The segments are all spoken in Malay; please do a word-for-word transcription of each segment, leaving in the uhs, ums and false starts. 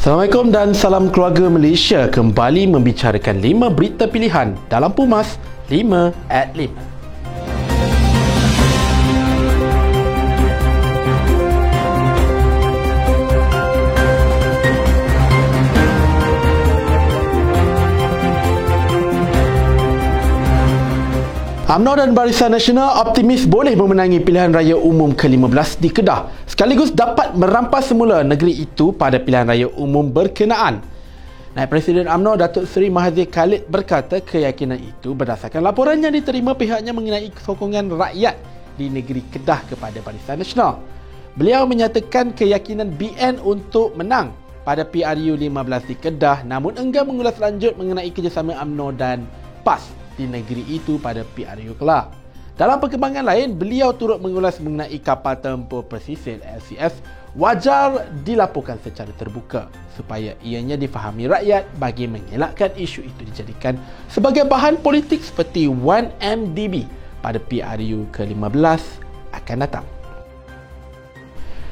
Assalamualaikum dan salam keluarga Malaysia, kembali membicarakan lima berita pilihan dalam Pumas lima at lima. U M N O dan Barisan Nasional optimis boleh memenangi pilihan raya umum ke lima belas di Kedah sekaligus dapat merampas semula negeri itu pada pilihan raya umum berkenaan. Naib Presiden U M N O Datuk Seri Mahdzir Khalid berkata keyakinan itu berdasarkan laporan yang diterima pihaknya mengenai sokongan rakyat di negeri Kedah kepada Barisan Nasional. Beliau menyatakan keyakinan B N untuk menang pada P R U lima belas di Kedah, namun enggan mengulas lanjut mengenai kerjasama U M N O dan P A S di negeri itu pada P R U kelak. Dalam perkembangan lain, beliau turut mengulas mengenai kapal tempur pesisir L C S wajar dilaporkan secara terbuka supaya ianya difahami rakyat bagi mengelakkan isu itu dijadikan sebagai bahan politik seperti satu M D B pada P R U ke lima belas akan datang.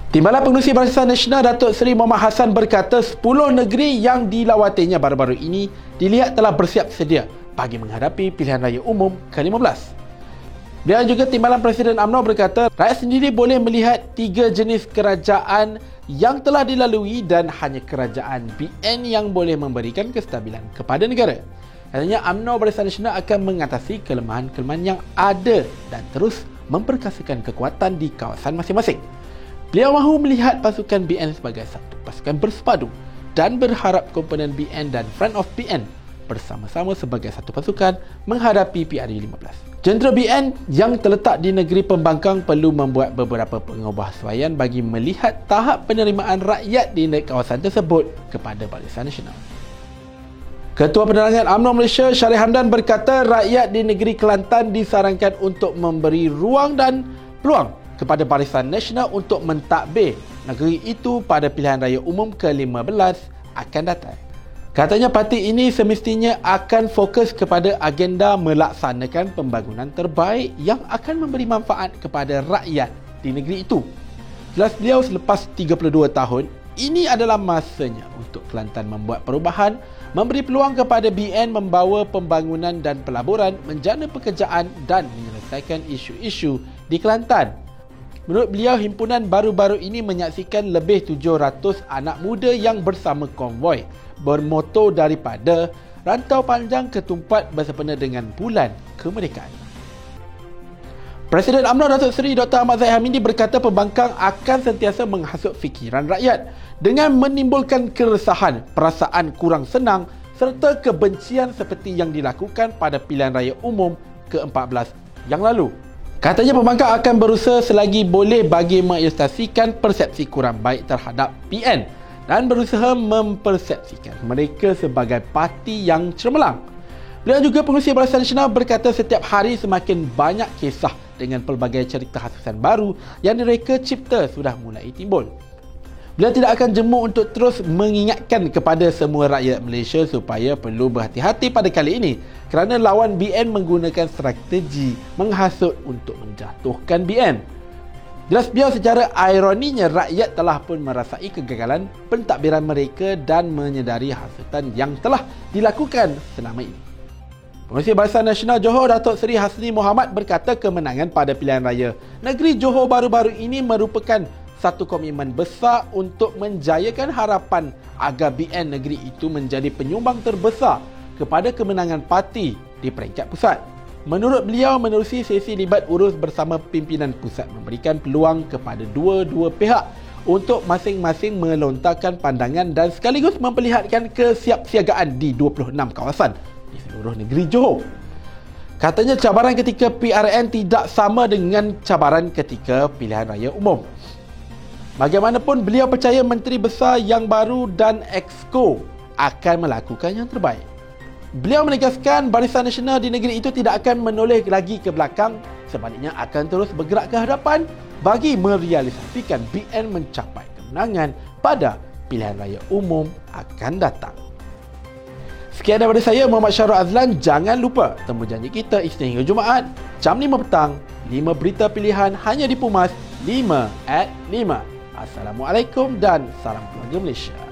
Timbalan Pengerusi Barisan Nasional Datuk Seri Muhammad Hasan berkata sepuluh negeri yang dilawatinya baru-baru ini dilihat telah bersiap sedia bagi menghadapi pilihan raya umum ke lima belas. Beliau juga Timbalan Presiden U M N O berkata rakyat sendiri boleh melihat tiga jenis kerajaan yang telah dilalui dan hanya kerajaan B N yang boleh memberikan kestabilan kepada negara. Katanya U M N O Barisan Nasional akan mengatasi kelemahan-kelemahan yang ada dan terus memperkasakan kekuatan di kawasan masing-masing. Beliau mahu melihat pasukan B N sebagai satu pasukan bersepadu dan berharap komponen B N dan front of B N bersama-sama sebagai satu pasukan menghadapi P R U lima belas. Jentera B N yang terletak di negeri pembangkang perlu membuat beberapa pengubahsuaian bagi melihat tahap penerimaan rakyat di kawasan tersebut kepada Barisan Nasional. Ketua Penerangan U M N O Malaysia Syari Hamdan berkata rakyat di negeri Kelantan disarankan untuk memberi ruang dan peluang kepada Barisan Nasional untuk mentadbir negeri itu pada pilihan raya umum ke lima belas akan datang. Katanya parti ini semestinya akan fokus kepada agenda melaksanakan pembangunan terbaik yang akan memberi manfaat kepada rakyat di negeri itu. Jelas beliau selepas tiga puluh dua tahun, ini adalah masanya untuk Kelantan membuat perubahan, memberi peluang kepada B N membawa pembangunan dan pelaburan, menjana pekerjaan dan menyelesaikan isu-isu di Kelantan. Menurut beliau, himpunan baru-baru ini menyaksikan lebih tujuh ratus anak muda yang bersama konvoi bermotor daripada Rantau Panjang ke Tumpat bersempena dengan Bulan Kemerdekaan. Presiden U M N O Datuk Seri Doktor Ahmad Zahid Hamidi berkata pembangkang akan sentiasa menghasut fikiran rakyat dengan menimbulkan keresahan, perasaan kurang senang serta kebencian seperti yang dilakukan pada pilihan raya umum ke empat belas yang lalu. Katanya pembangkang akan berusaha selagi boleh bagi mengilustrasikan persepsi kurang baik terhadap B N dan berusaha mempersepsikan mereka sebagai parti yang cemerlang. Beliau juga Pengerusi Barisan Nasional berkata setiap hari semakin banyak kisah dengan pelbagai cerita hasutan baru yang direka cipta sudah mulai timbul. Beliau tidak akan jemu untuk terus mengingatkan kepada semua rakyat Malaysia supaya perlu berhati-hati pada kali ini kerana lawan B N menggunakan strategi menghasut untuk menjatuhkan B N. Jelas beliau secara ironinya rakyat telah pun merasai kegagalan pentadbiran mereka dan menyedari hasutan yang telah dilakukan selama ini. Pengerusi Barisan Nasional Johor Datuk Seri Hasni Mohamad berkata kemenangan pada pilihan raya negeri Johor baru-baru ini merupakan satu komitmen besar untuk menjayakan harapan agar B N negeri itu menjadi penyumbang terbesar kepada kemenangan parti di peringkat pusat. Menurut beliau, menerusi sesi libat urus bersama pimpinan pusat memberikan peluang kepada dua-dua pihak untuk masing-masing melontarkan pandangan dan sekaligus memperlihatkan kesiapsiagaan di dua puluh enam kawasan di seluruh negeri Johor. Katanya cabaran ketika P R N tidak sama dengan cabaran ketika pilihan raya umum. Bagaimanapun, beliau percaya Menteri Besar yang baru dan Exco akan melakukan yang terbaik. Beliau menegaskan Barisan Nasional di negeri itu tidak akan menoleh lagi ke belakang, sebaliknya akan terus bergerak ke hadapan bagi merealisasikan B N mencapai kemenangan pada pilihan raya umum akan datang. Sekian daripada saya, Muhammad Syarul Azlan. Jangan lupa temu janji kita Isnin hingga Jumaat jam lima petang, lima berita pilihan hanya di Pumas lima at lima. Assalamualaikum dan salam keluarga Malaysia.